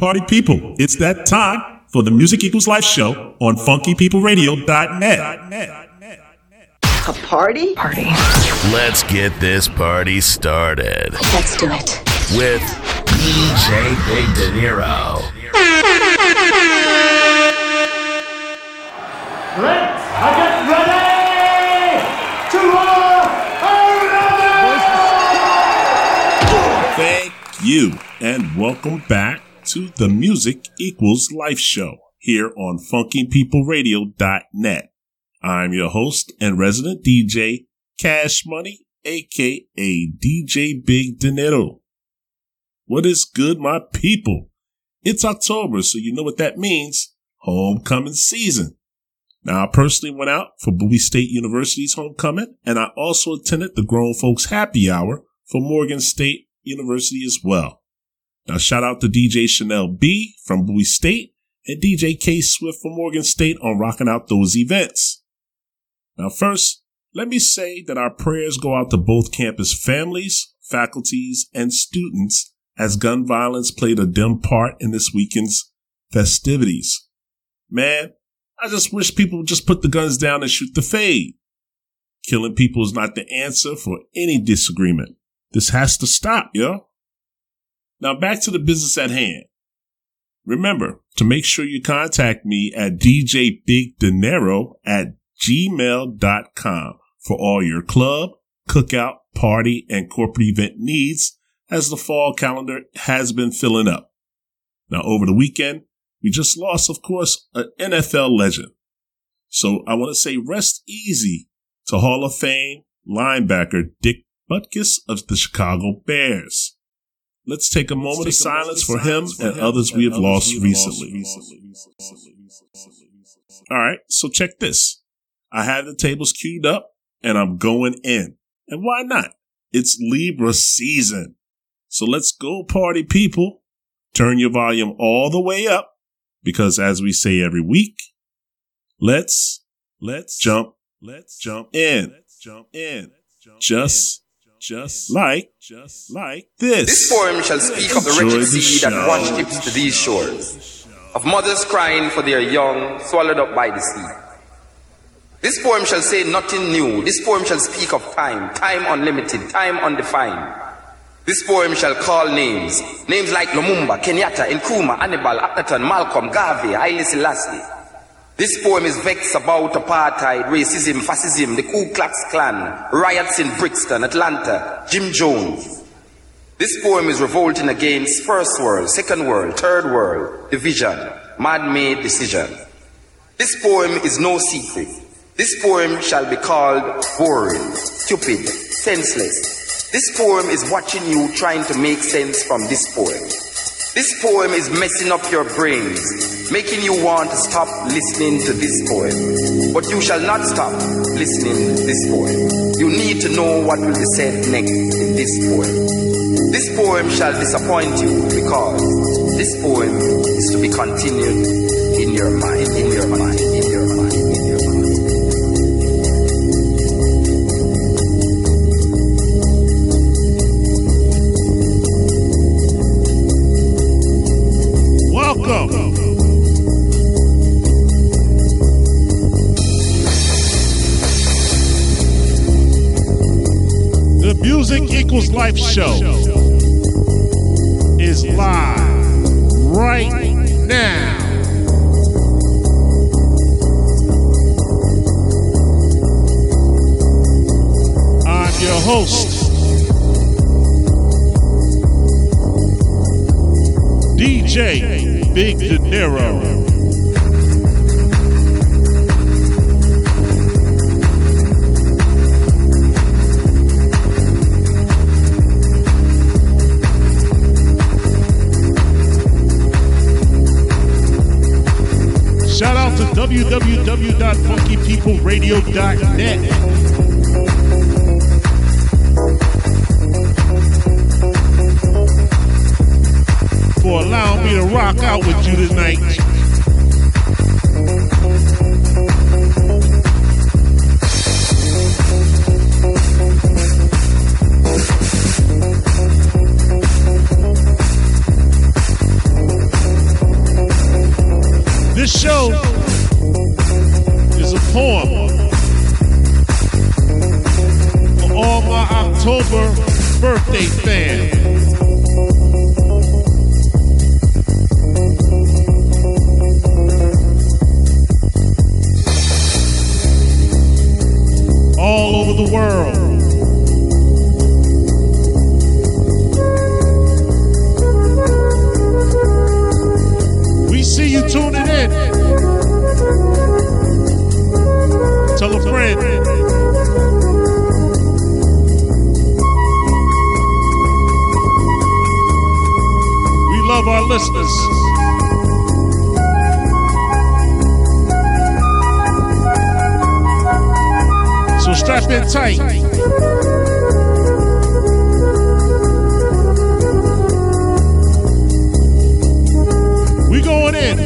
Party people, it's that time for the Music Equals Life show on FunkyPeopleRadio.net. A party? Party. Let's get this party started. Let's do it. With DJ Big Dinero. Let's get ready to roll. Thank you, and welcome back to the Music Equals Life show here on FunkyPeopleRadio.net. I'm your host and resident DJ Cash Money, aka DJ Big Dinero. What is good, my people? It's October, so you know what that means. Homecoming season. Now, I personally went out for Bowie State University's homecoming, and I also attended the Grown Folks Happy Hour for Morgan State University as well. Now, shout out to DJ Chanel B from Bowie State and DJ K. Swift from Morgan State on rocking out those events. Now, first, let me say that our prayers go out to both campus families, faculties, and students as gun violence played a dim part in this weekend's festivities. Man, I just wish people would just put the guns down and shoot the fade. Killing people is not the answer for any disagreement. This has to stop, yo. Now, back to the business at hand. Remember to make sure you contact me at DJBigDinero at gmail.com for all your club, cookout, party, and corporate event needs as the fall calendar has been filling up. Now, over the weekend, we just lost, of course, an NFL legend. So I want to say rest easy to Hall of Fame linebacker Dick Butkus of the Chicago Bears. Let's take a moment of silence for him and others we have lost recently. All right, so check this. I have the tables queued up, and I'm going in. And why not? It's Libra season. So let's go, party people. Turn your volume all the way up, because as we say every week, let's jump in, just like this. This poem shall speak of the rich sea that once dips to these shores, of mothers crying for their young, swallowed up by the sea. This poem shall say nothing new. This poem shall speak of time, time unlimited, time undefined. This poem shall call names, names like Lumumba, Kenyatta, Nkrumah, Hannibal, Akhenaton, Malcolm, Garvey, Haile Selassie. This poem is vexed about apartheid, racism, fascism, the Ku Klux Klan, riots in Brixton, Atlanta, Jim Jones. This poem is revolting against first world, second world, third world, division, man-made decision. This poem is no secret. This poem shall be called boring, stupid, senseless. This poem is watching you trying to make sense from this poem. This poem is messing up your brains, making you want to stop listening to this poem. But you shall not stop listening to this poem. You need to know what will be said next in this poem. This poem shall disappoint you because this poem is to be continued in your mind, in your mind, in your mind, in your mind. The Music Equals Life show is live right now. I'm your host, DJ Big Dinero. Shout out to www.funkypeopleradio.net. Allow me to rock out with you tonight. perform for all my October birthday fans. All over the world. We see you tuning in. Tell a friend. We love our listeners. So strap in tight. We going in.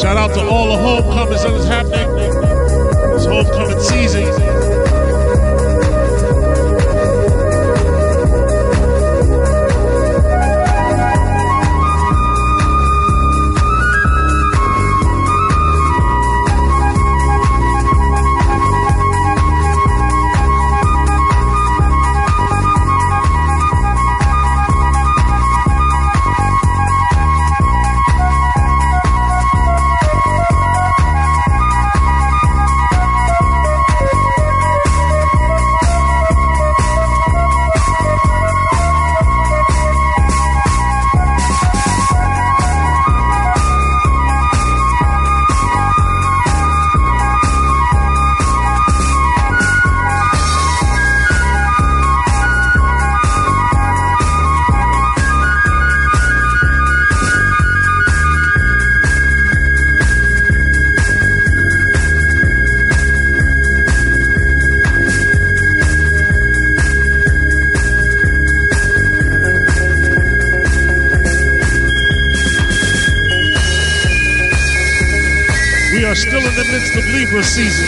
Shout out to all the homecomings that is happening this homecoming season. Season.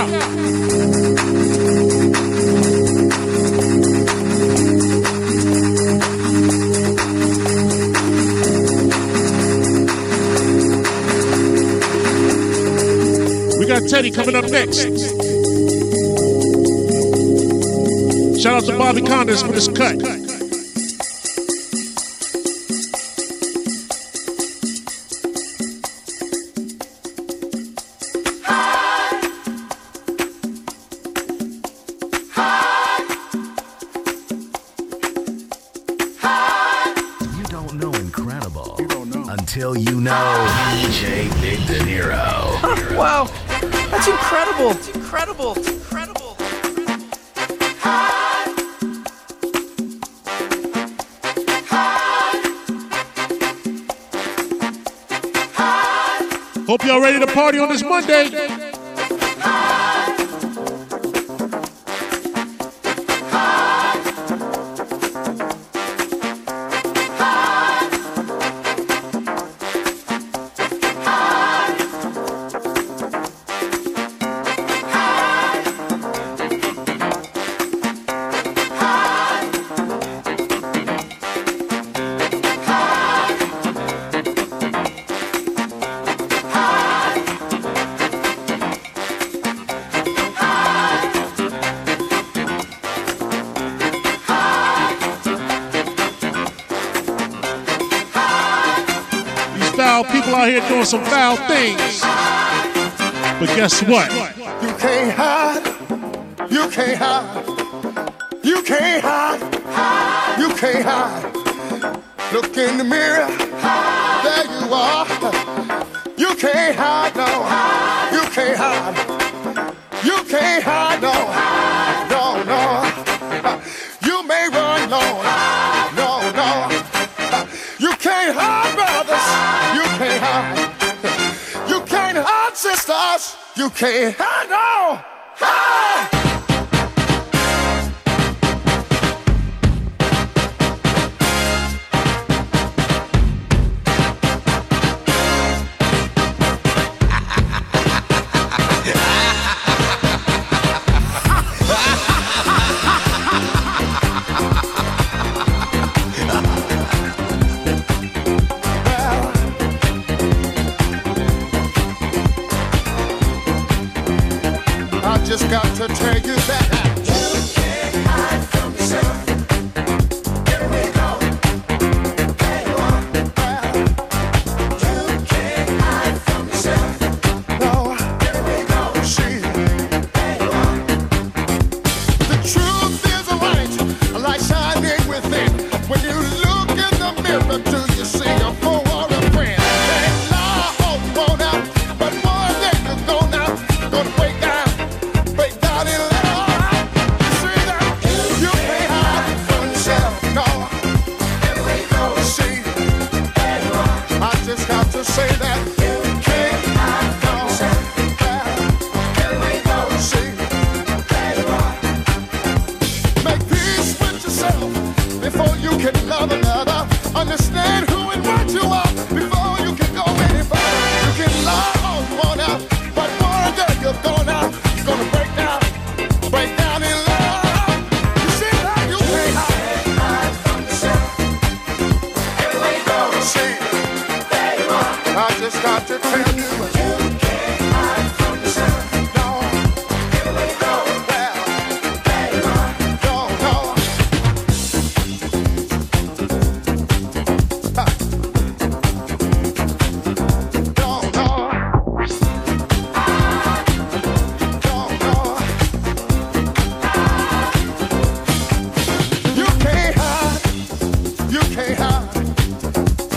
out. We got Teddy coming up next. Shout out to Bobby Condis for this cut. Hope y'all ready to party on this Monday. Doing some foul things, but guess what? You can't hide. You can't hide. You can't hide. You can't hide. Look in the mirror. There you are. You can't hide. No. You can't hide. You can't hide. No. No. No. You may run. No. No. No. You can't hide, brothers. You can't hide, sisters. You can't hide, no. Hide. To tell you that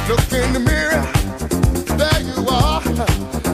look in the mirror, there you are.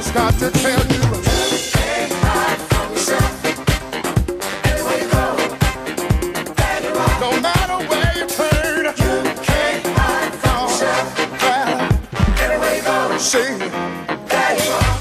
it's got to tell you. Can't hide from yourself. Anywhere you go, there you are. No matter where you turn, you can't hide from yourself. Anywhere you go, see, there you are.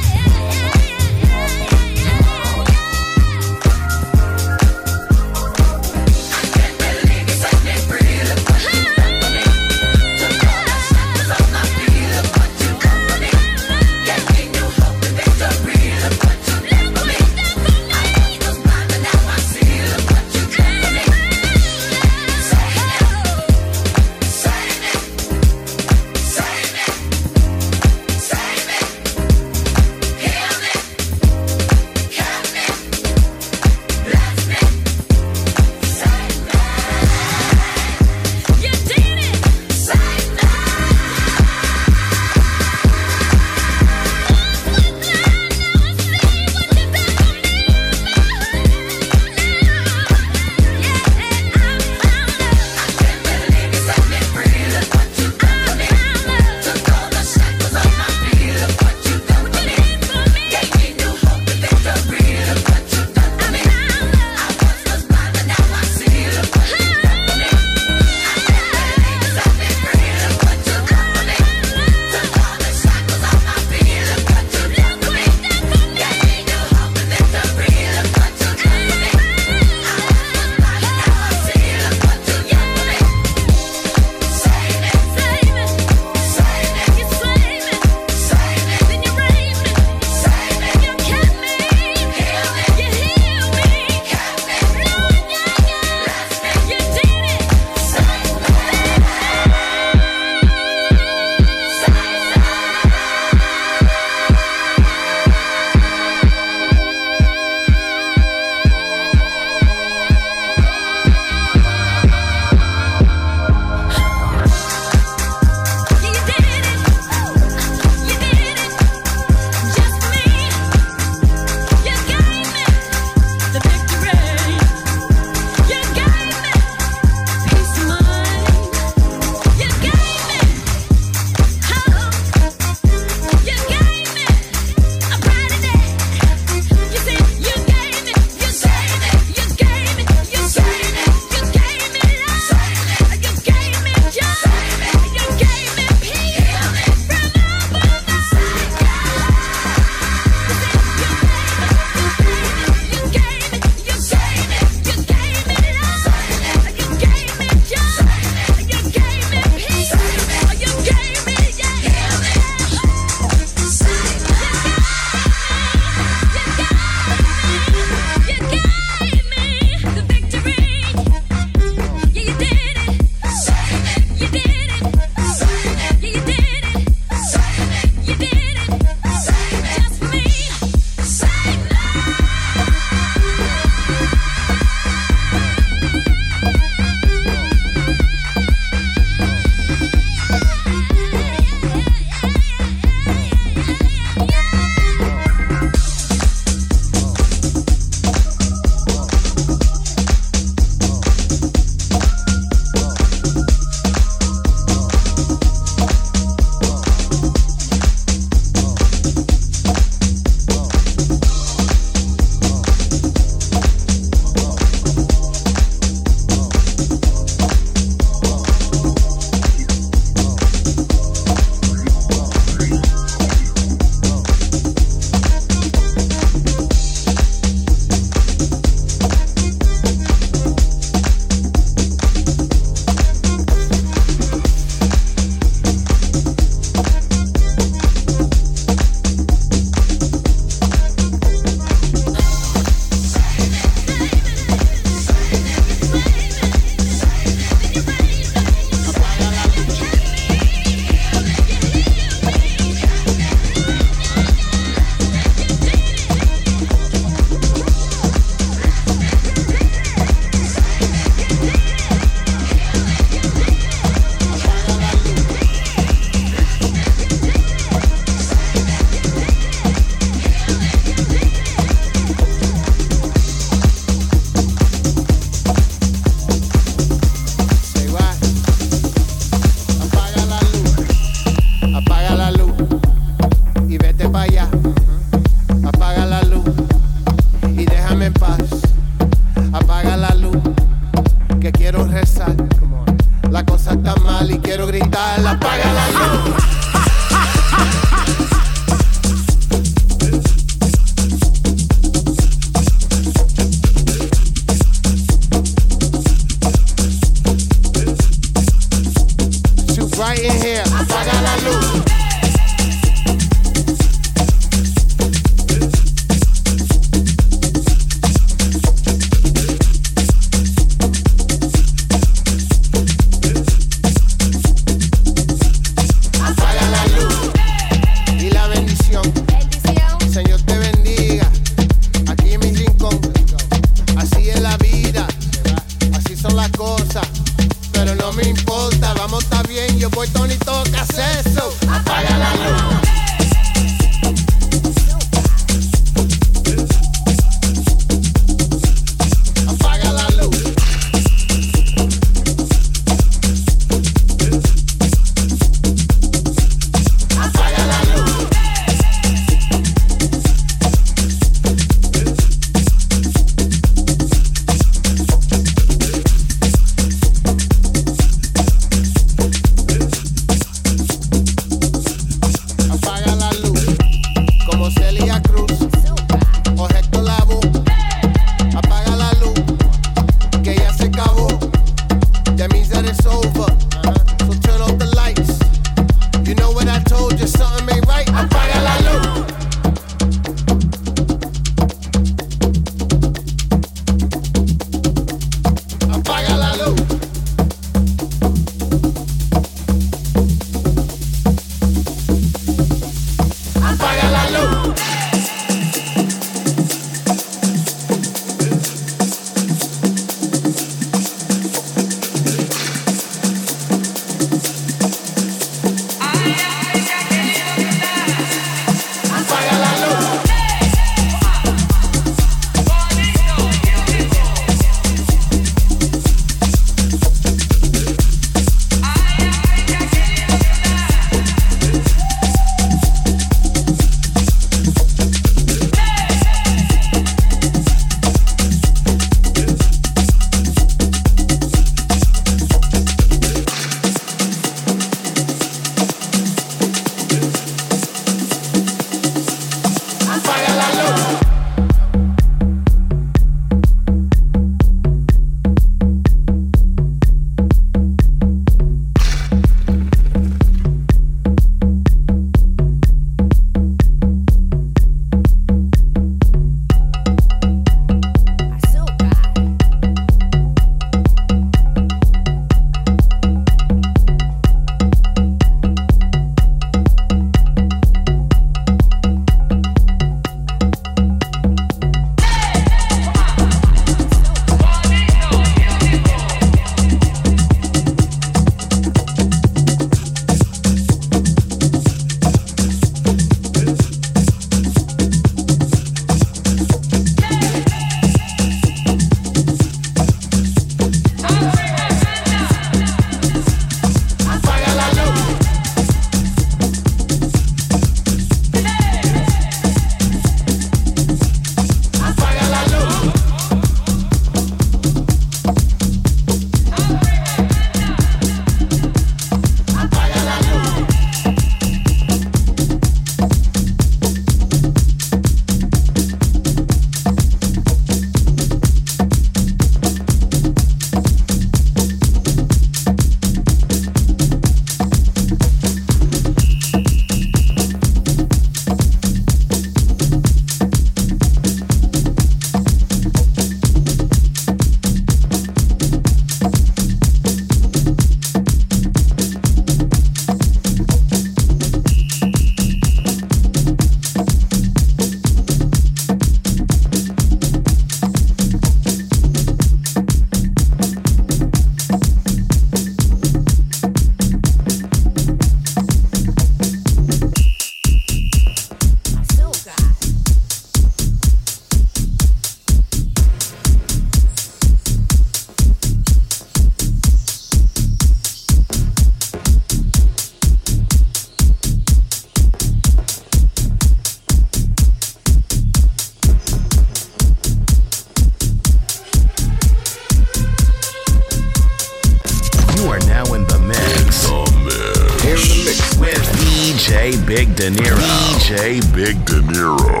Big Dinero. DJ Big Dinero.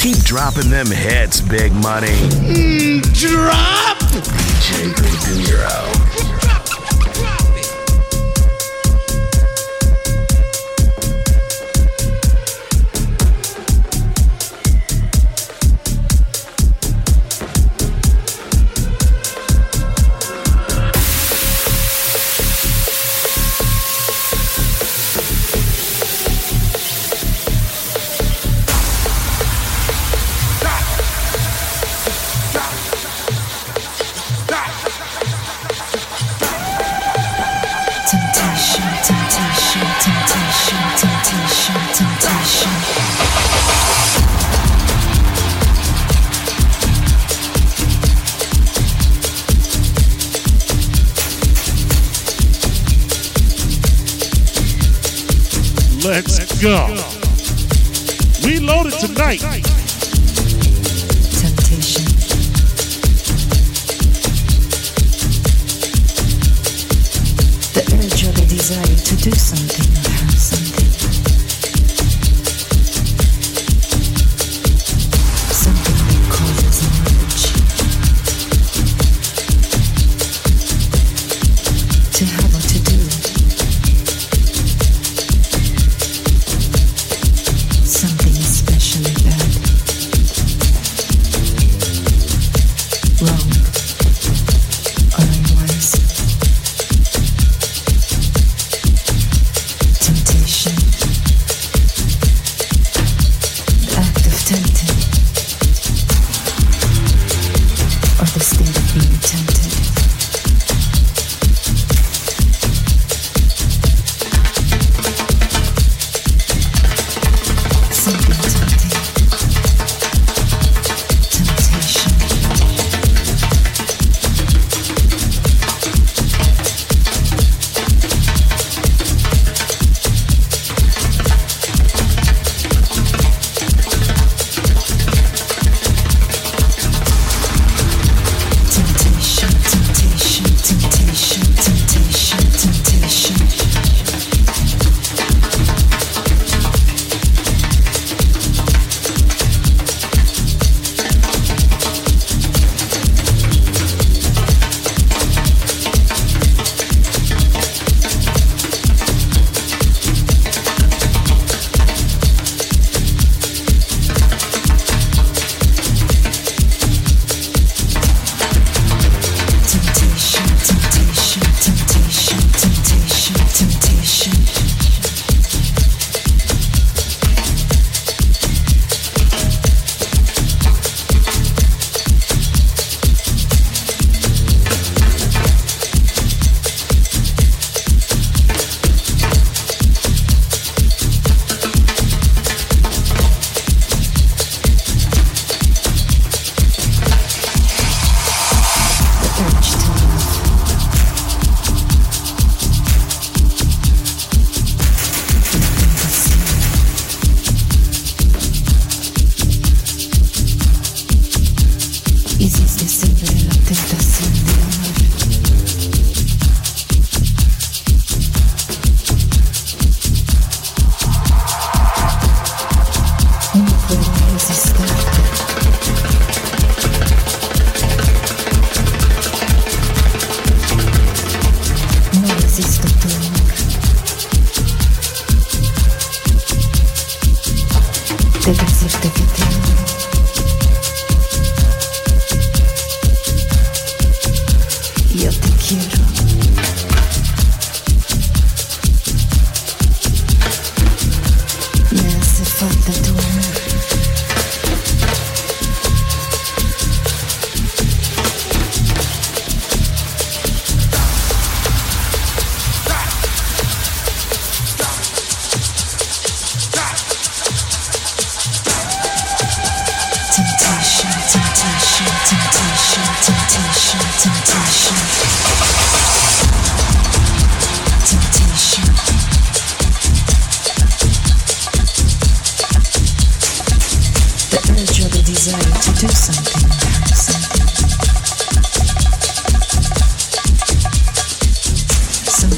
Keep dropping them hits, Big Money. Drop! DJ Big Dinero. Go. We loaded tonight. Temptation. The urge of a desire to do something or have something. Something that causes an urge. To have or to do. Something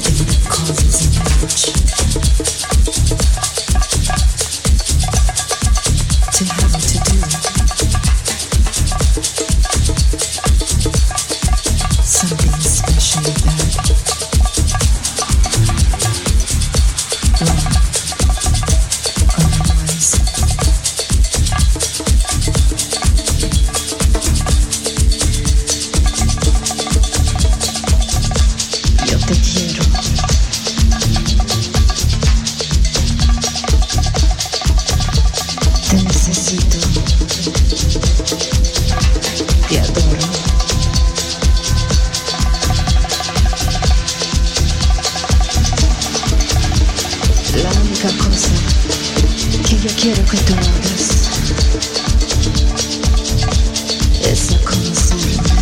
that causes an urge. necesito, te adoro. La única cosa que yo quiero que tú hagas es a conocerme.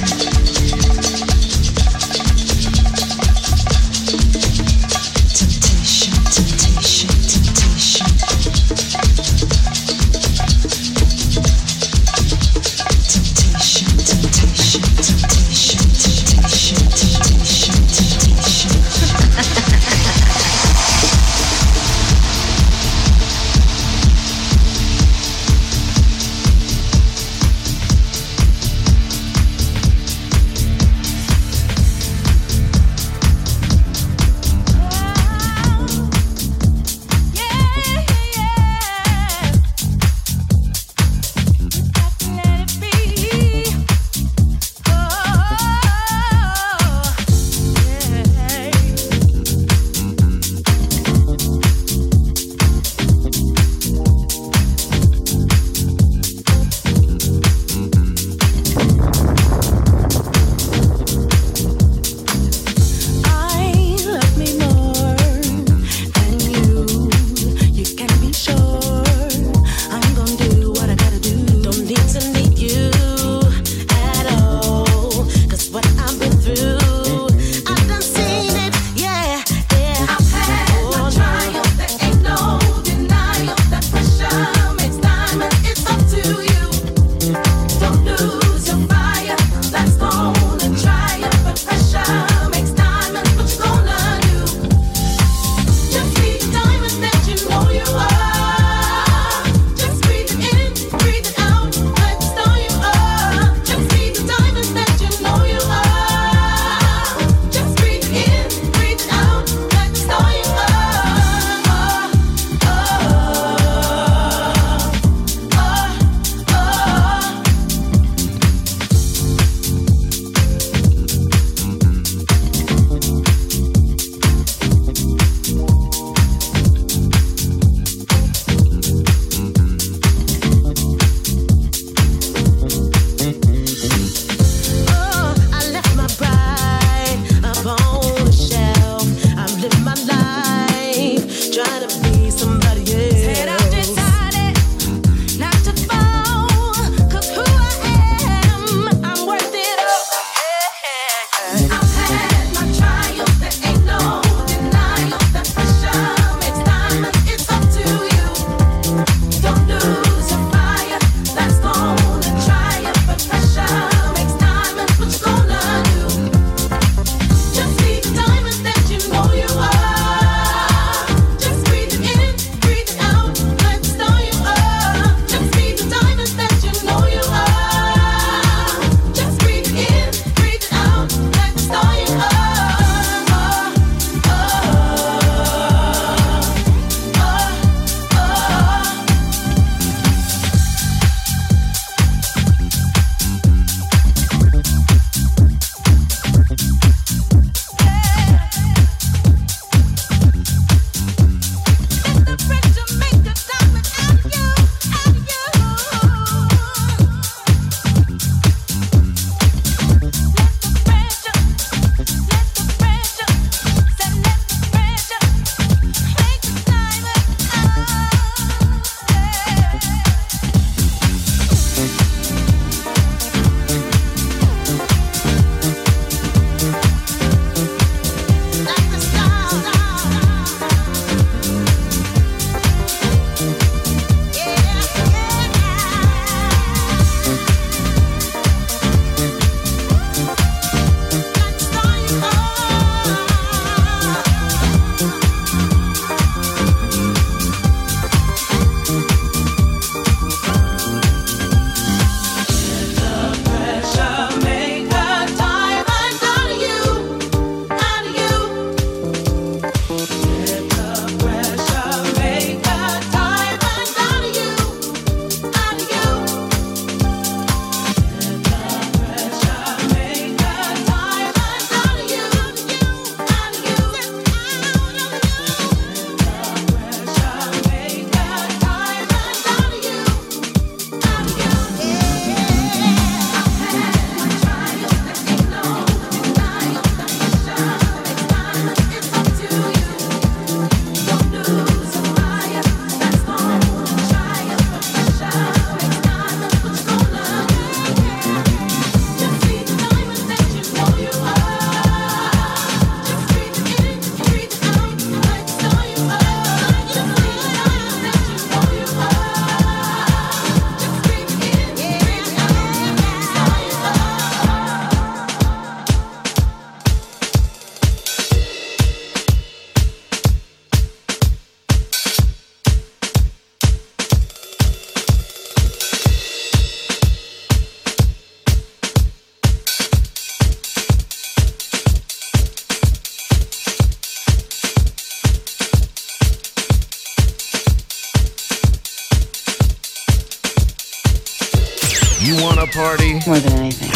You want a party? More than anything.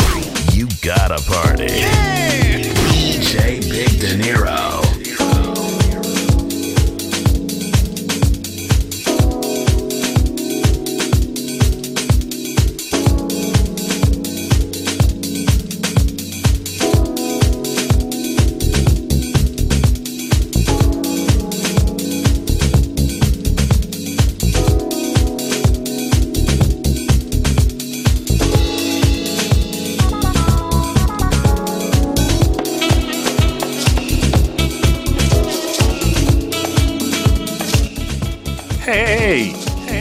You got a party. Yeah! DJ Big Dinero.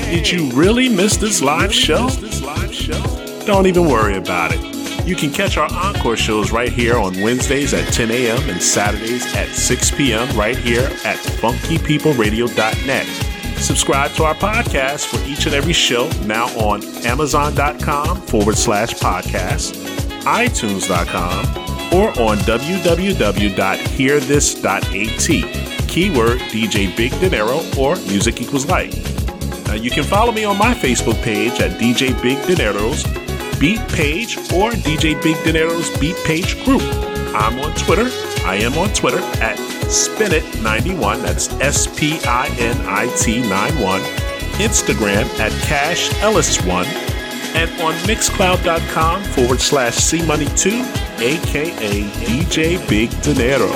Did you really miss this live show? Don't even worry about it. You can catch our encore shows right here on Wednesdays at 10 a.m. and Saturdays at 6 p.m. right here at FunkyPeopleRadio.net. Subscribe to our podcast for each and every show now on Amazon.com/podcast, iTunes.com, or on www.hearthis.at. Keyword DJ Big Dinero or Music Equals Life. You can follow me on my Facebook page at DJ Big Dinero's Beat Page or DJ Big Dinero's Beat Page Group. I'm on Twitter. I am on Twitter at Spinit91. That's SPINIT91. Instagram at Cash Ellis1. And on Mixcloud.com/CMoney2, a.k.a. DJ Big Dinero.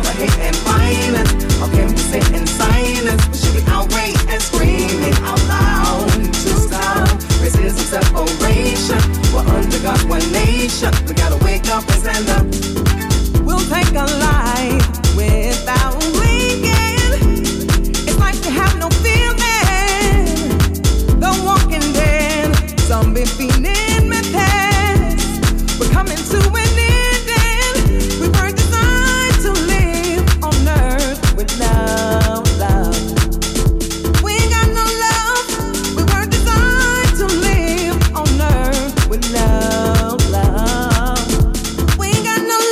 over here and violent. How can we sit in silence? We should be outraged and screaming out loud to stop racism, separation. We're under God, one nation. We gotta wake up and stand up. We'll take a life without winking. It's like we have no feeling. The walking dead, zombie feeling methods. We're coming to an ending. We were designed to live on earth with love. We ain't got no love. We were designed to live on earth with love. We ain't got no love.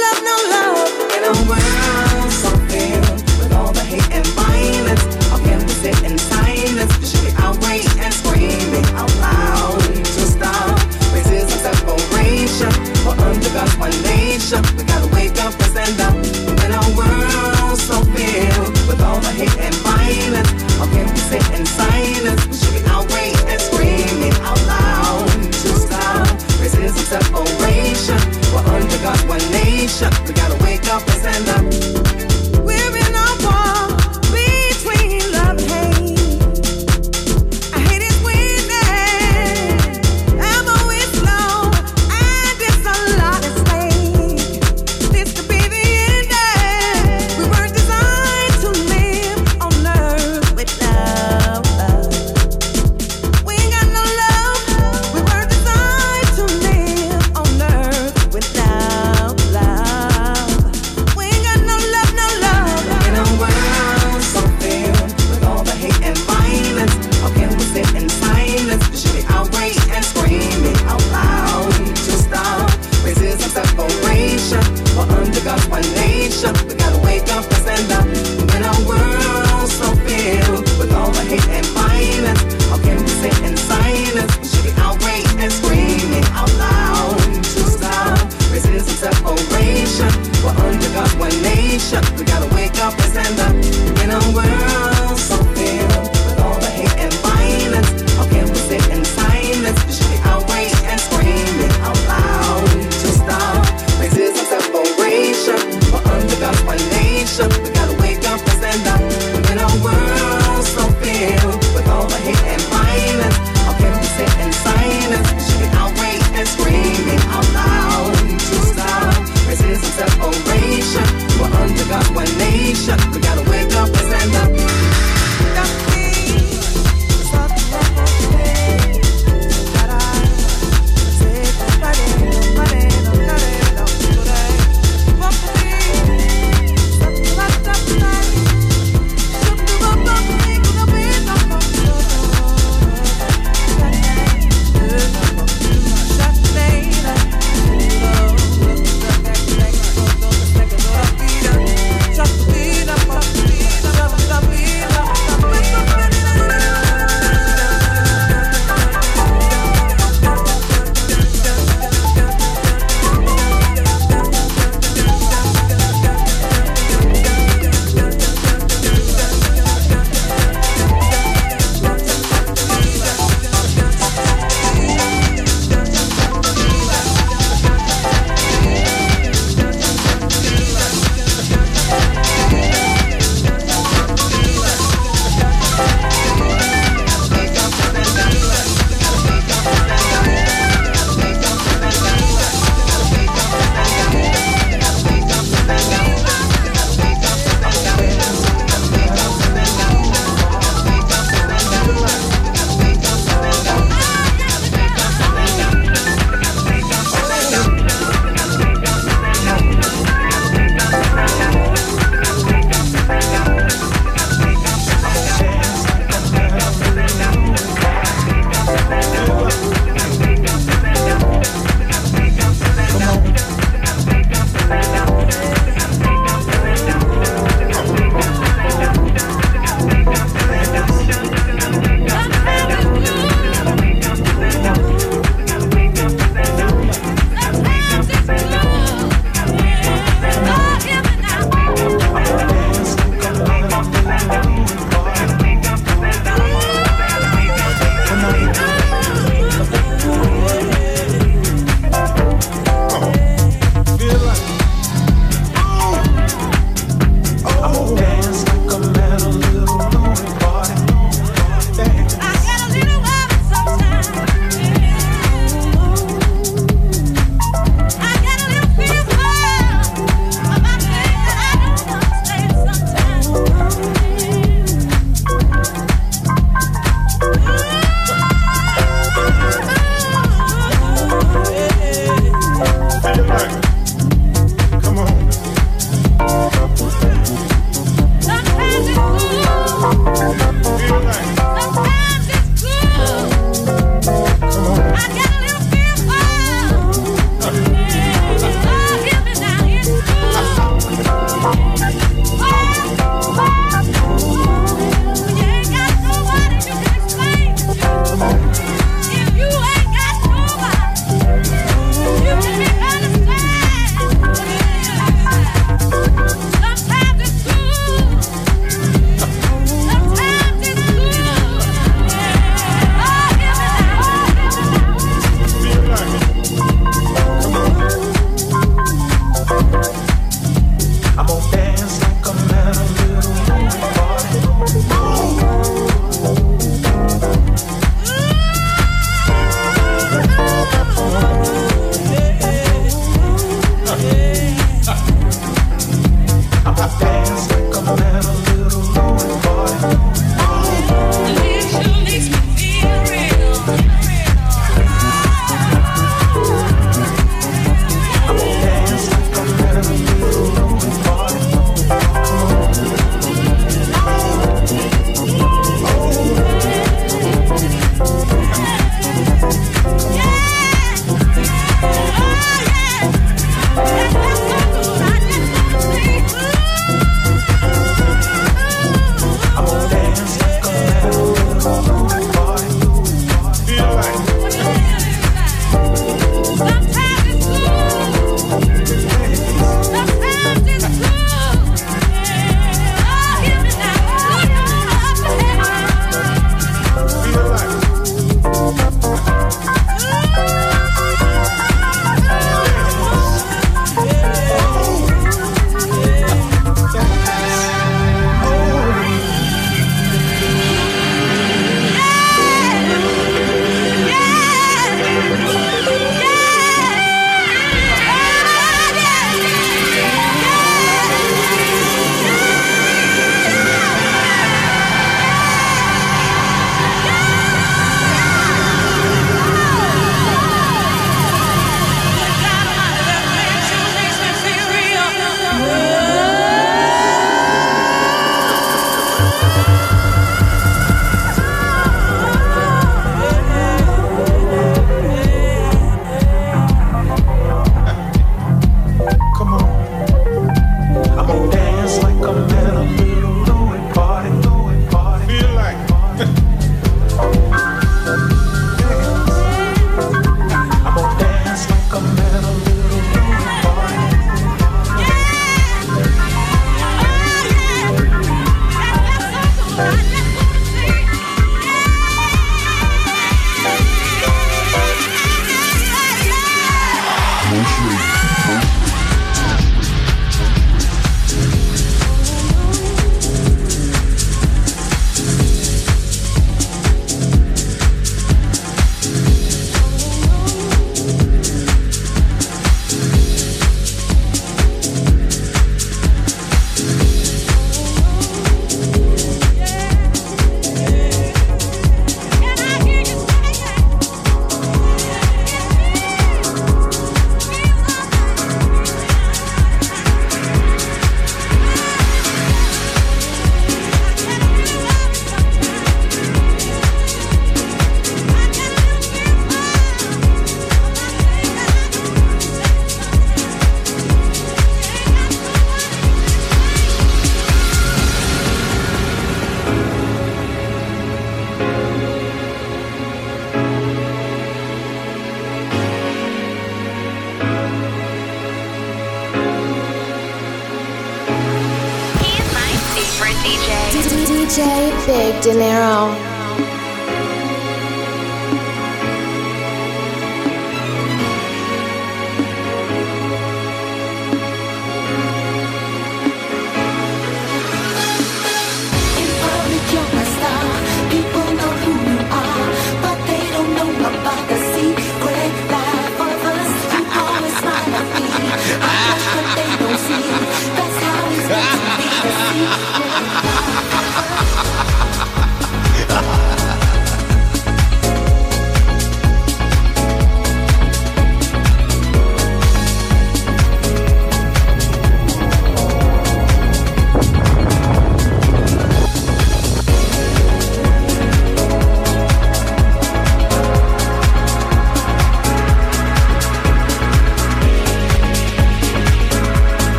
DJ Big Dinero.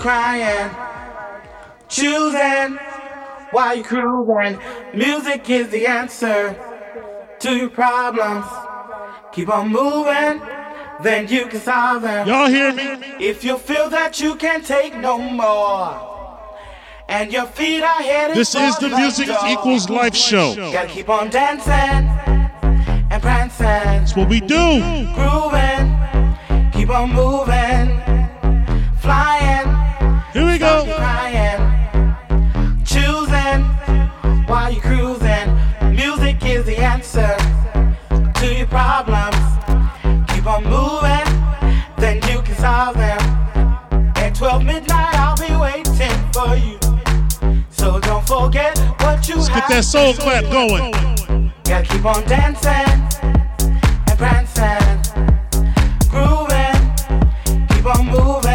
Crying, choosing while you're cruising. Music is the answer to your problems. Keep on moving, then you can solve them. Y'all hear me? If you feel that you can't take no more, and your feet are headed. This is the Music Equals Life show. Gotta keep on dancing and prancing. That's what we do. Grooving, keep on moving, flying. Here we go. Crying, choosing while you're cruising. Music is the answer to your problems. Keep on moving, then you can solve them. At 12 midnight, I'll be waiting for you. So don't forget what you have. Let's get that soul clap going. Gotta keep on dancing and prancing, grooving, keep on moving.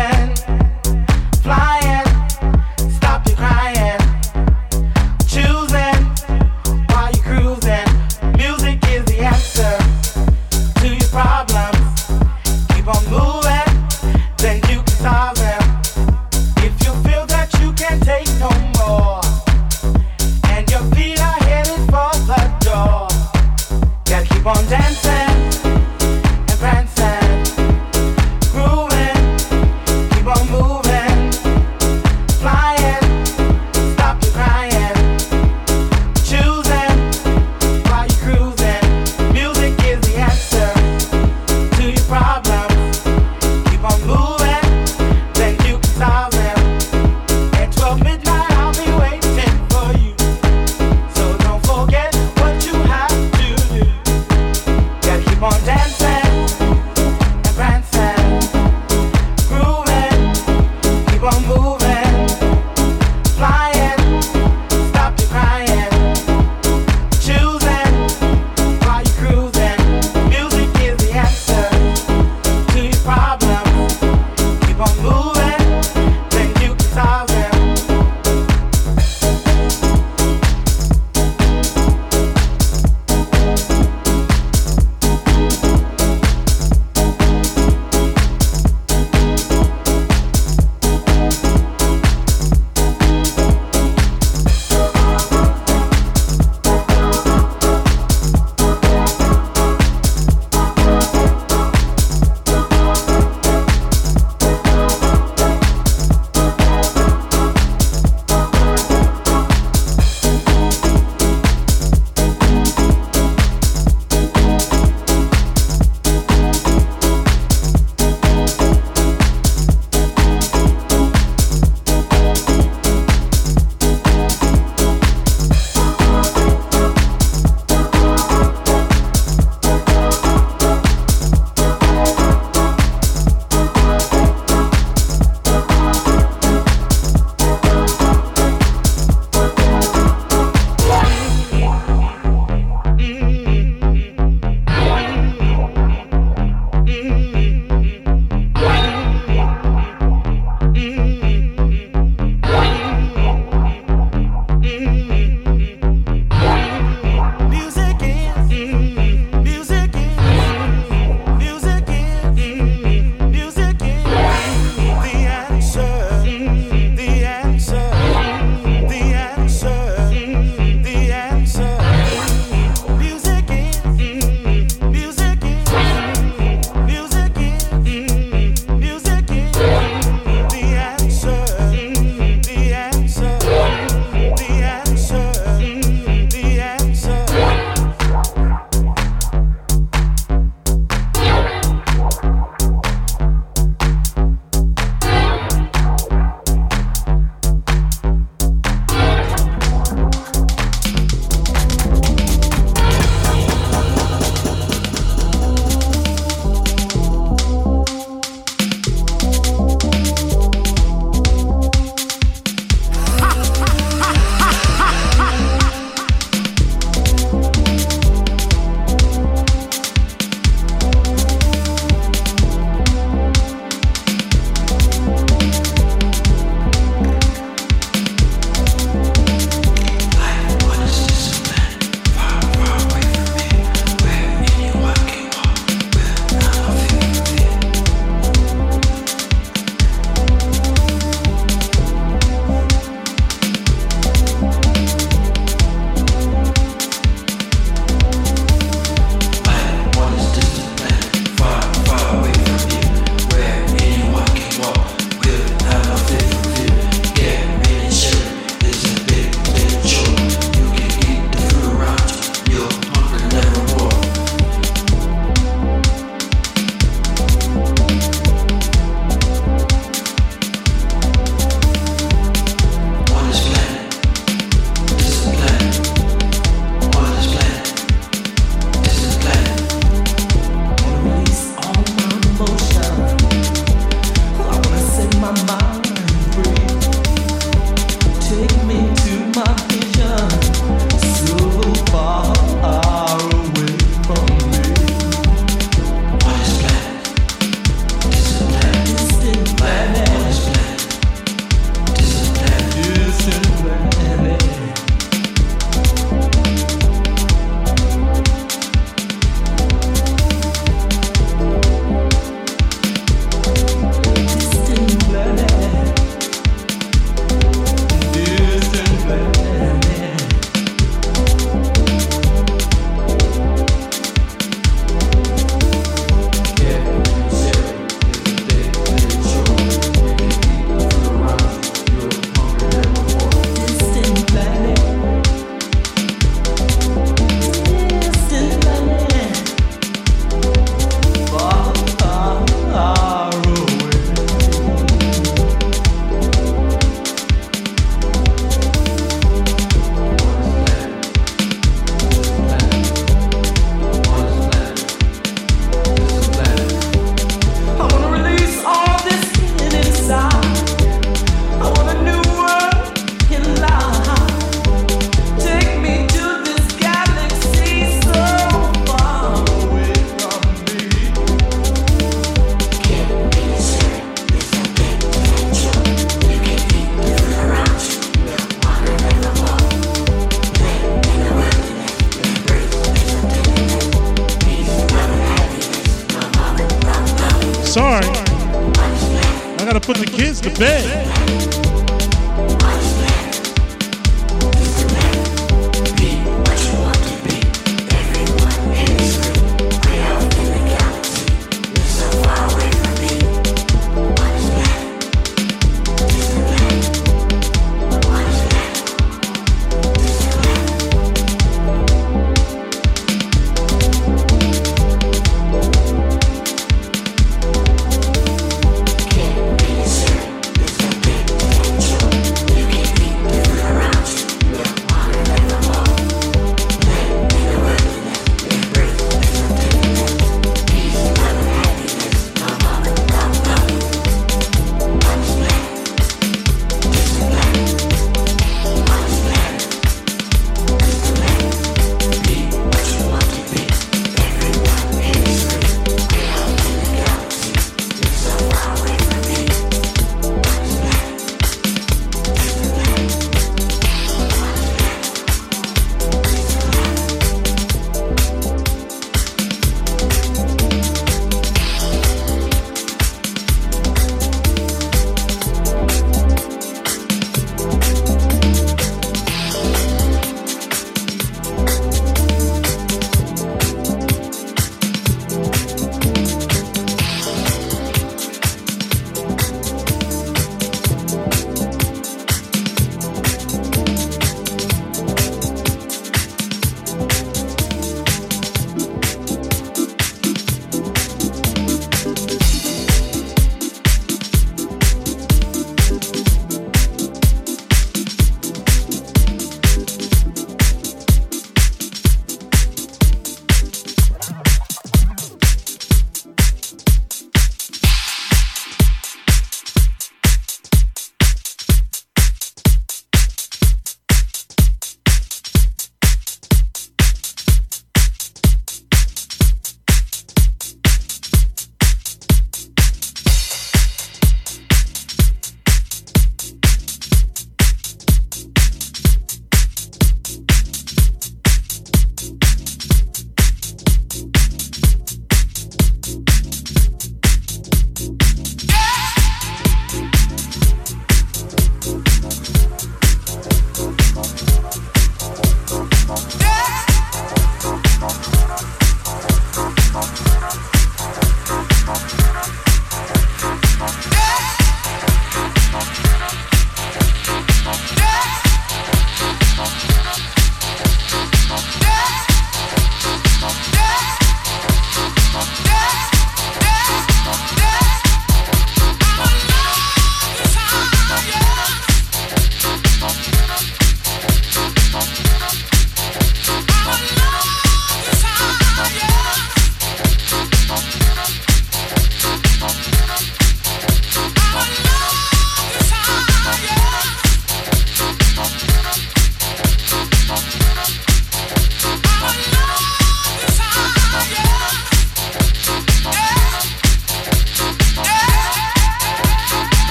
sorry. I gotta put the kids to bed.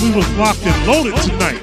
We was locked and loaded tonight.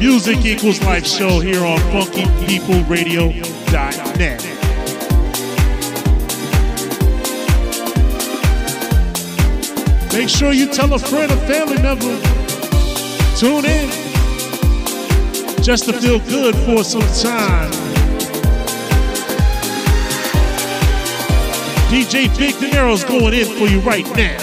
Music Equals Life show here on FunkyPeopleRadio.net. Make sure you tell a friend or family member. Tune in just to feel good for some time. DJ Big Dinero's going in for you right now.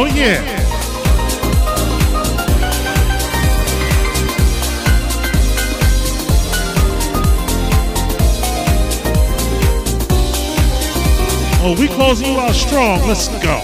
Oh, yeah. Oh, we closing you out strong. Let's go.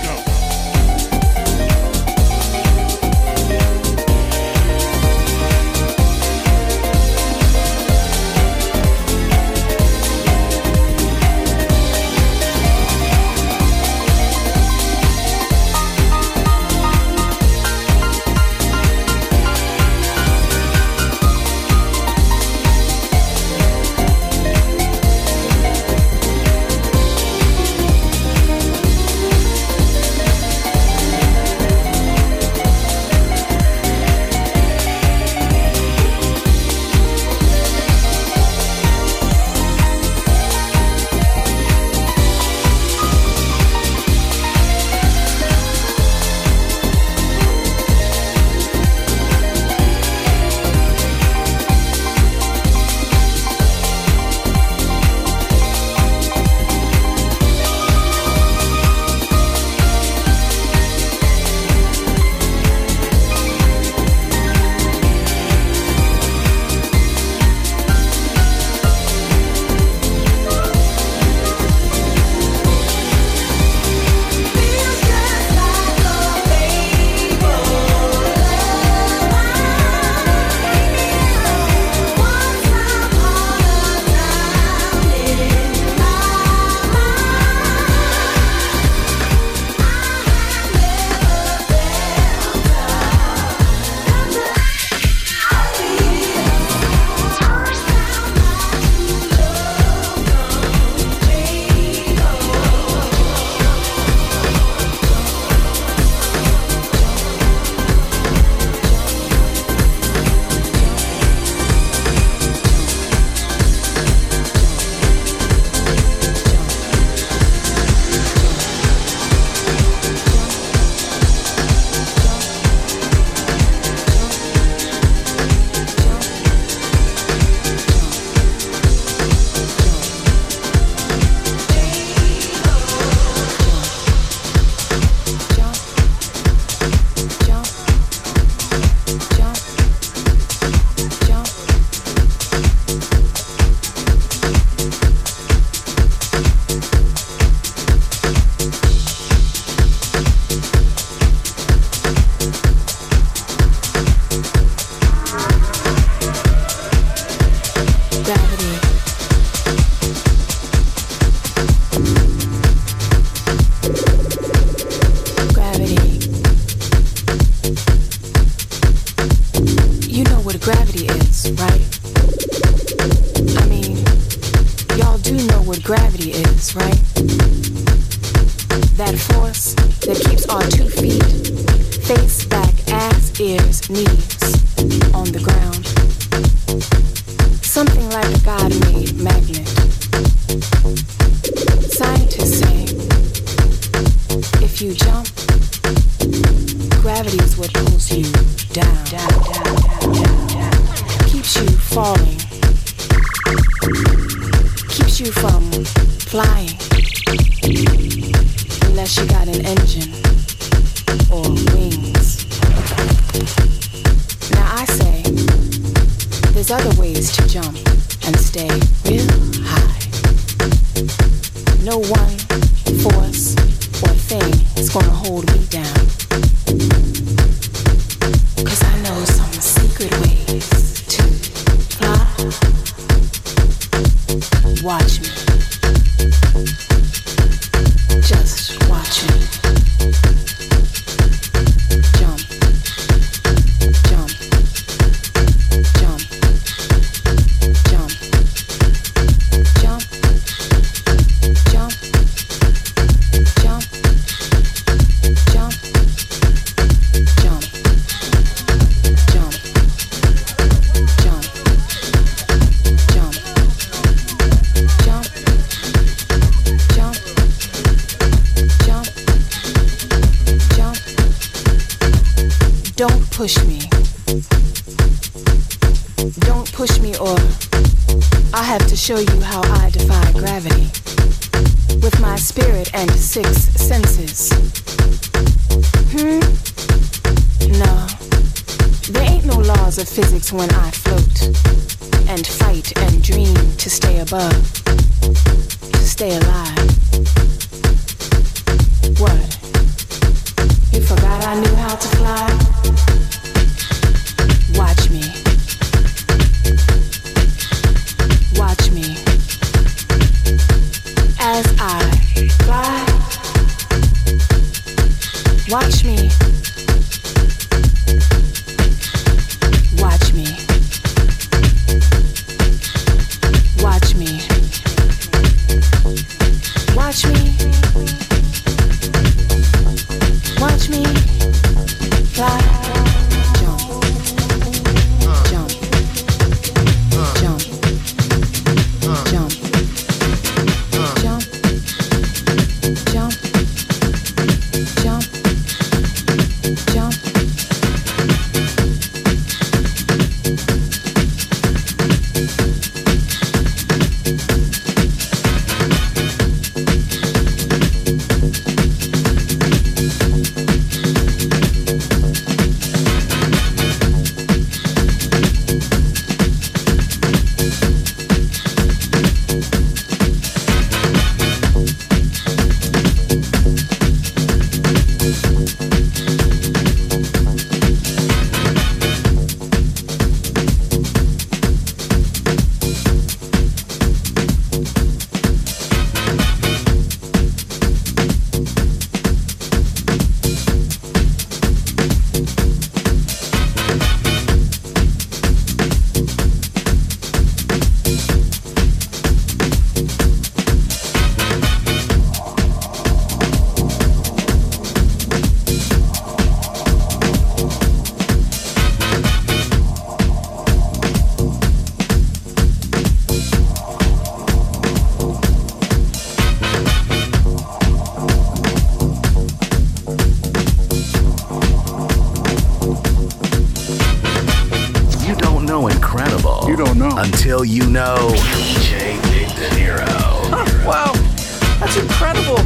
No, there ain't no laws of physics when I float and fight and dream to stay above, to stay alive. What? You forgot I knew how to fly? Watch me. Watch me. As I fly. Watch me. Watch me. Watch me. Watch me. Watch me. Fly. Jump. Jump. Jump. Jump. Jump. Jump. Jump. Jump. Until you know DJ Big Dinero. Oh, wow, that's incredible.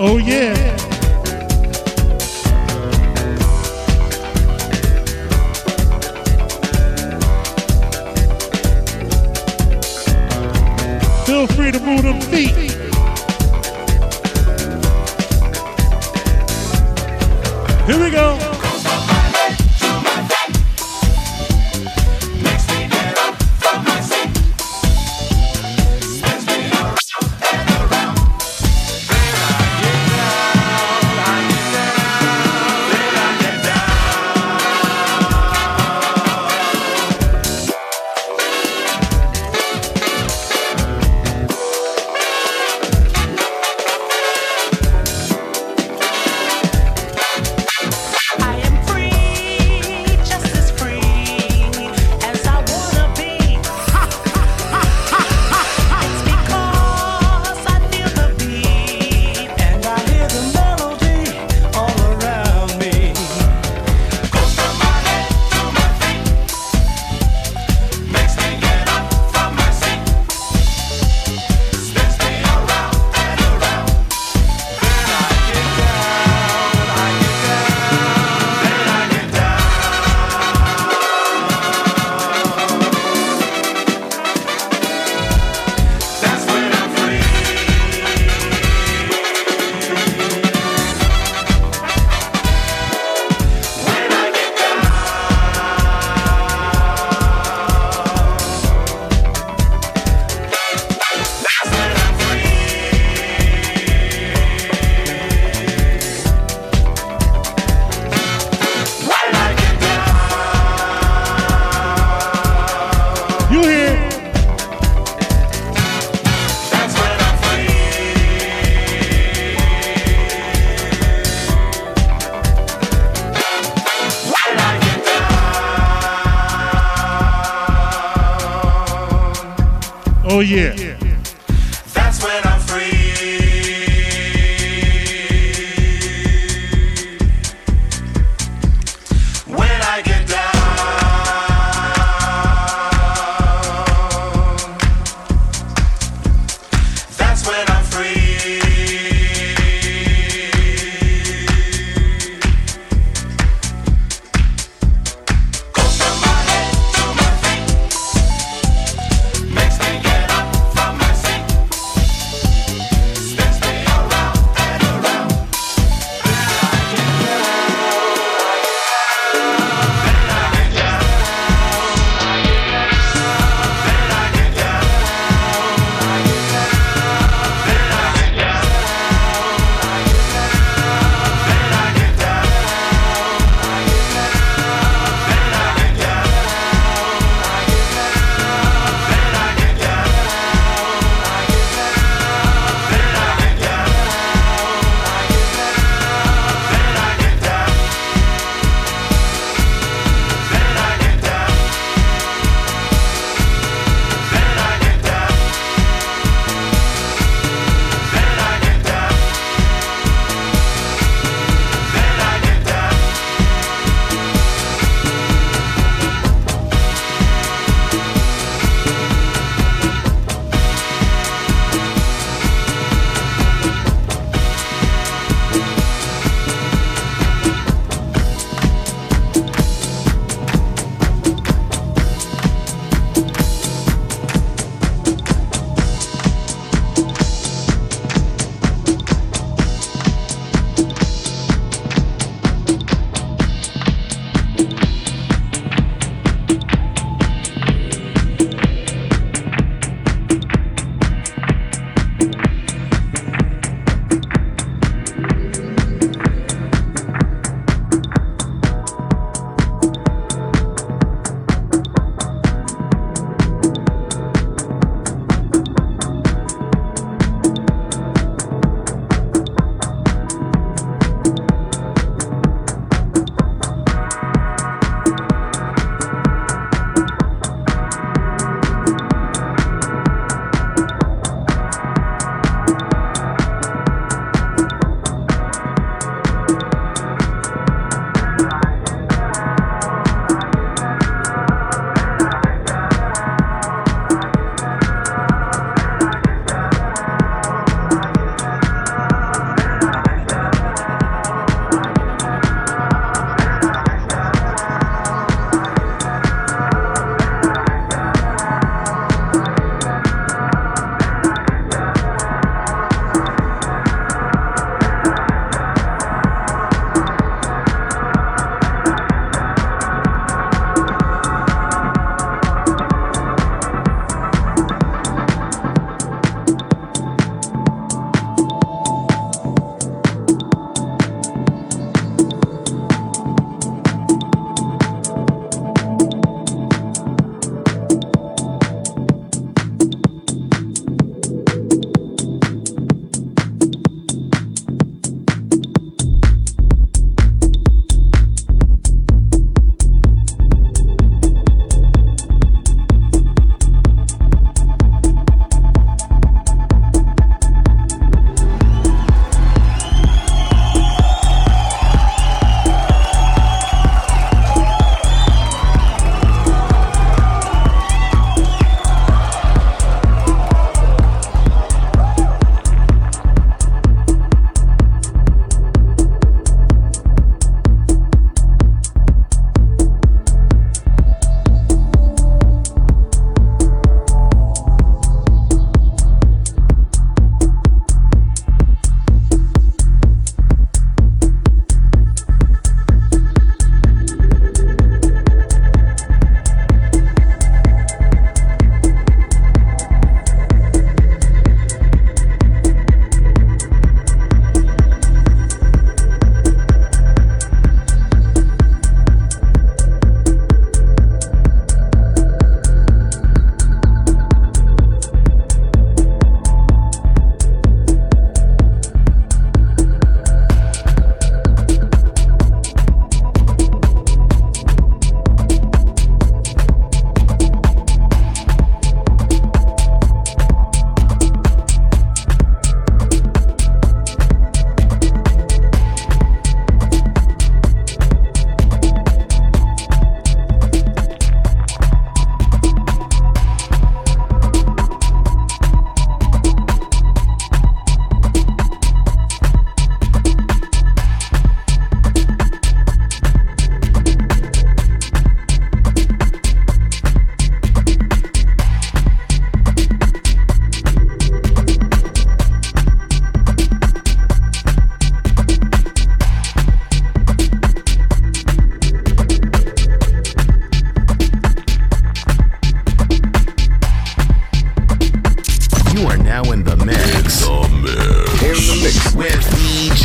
Oh yeah. Feel free to move them feet. Here we go.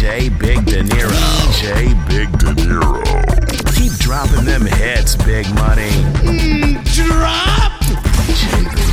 DJ Big Dinero. DJ Big Dinero. Keep dropping them hits, Big Money. Drop! DJ Big Dinero.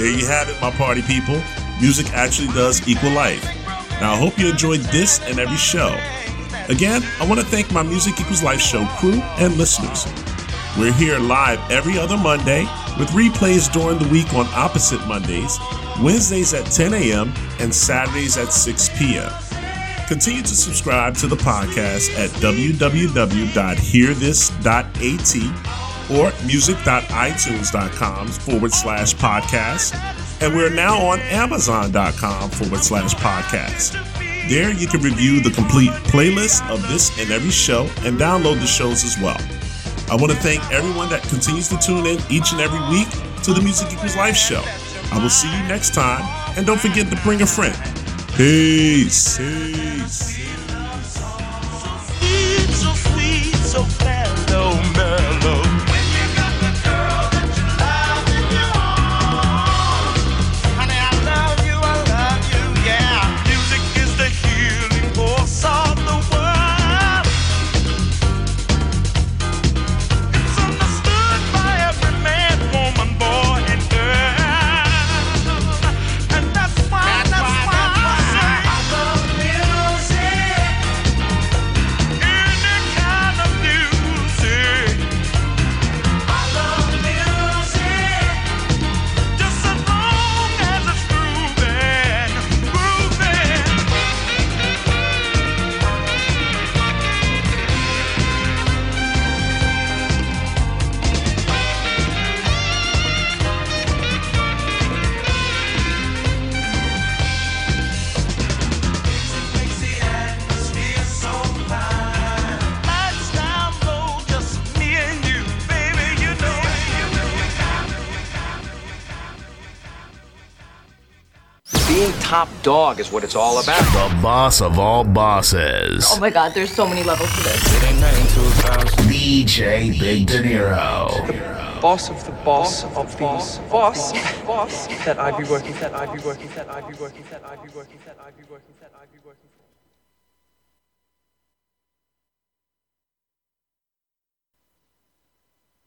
There you have it, my party people. Music actually does equal life. Now, I hope you enjoyed this and every show. Again, I want to thank my Music Equals Life show crew and listeners. We're here live every other Monday with replays during the week on opposite Mondays, Wednesdays at 10 a.m., and Saturdays at 6 p.m. Continue to subscribe to the podcast at www.hearthis.at or music.itunes.com/podcast. And we're now on amazon.com/podcast. There you can review the complete playlist of this and every show and download the shows as well. I want to thank everyone that continues to tune in each and every week to the Music Equals Life show. I will see you next time, and don't forget to bring a friend. Peace. Peace. So sweet, so mellow, mellow. When you got the girl that you love in your arms, honey, I love you, yeah. Music is the healing voice of the world. It's understood by every man, woman, boy, and girl. And that's why. Top dog is what it's all about. The boss of all bosses. Oh my God, there's so many levels to this. DJ Big Dinero. The boss of the boss of the boss that I be working, that I be working, that I be working, that I be working, that I be working, that I be working.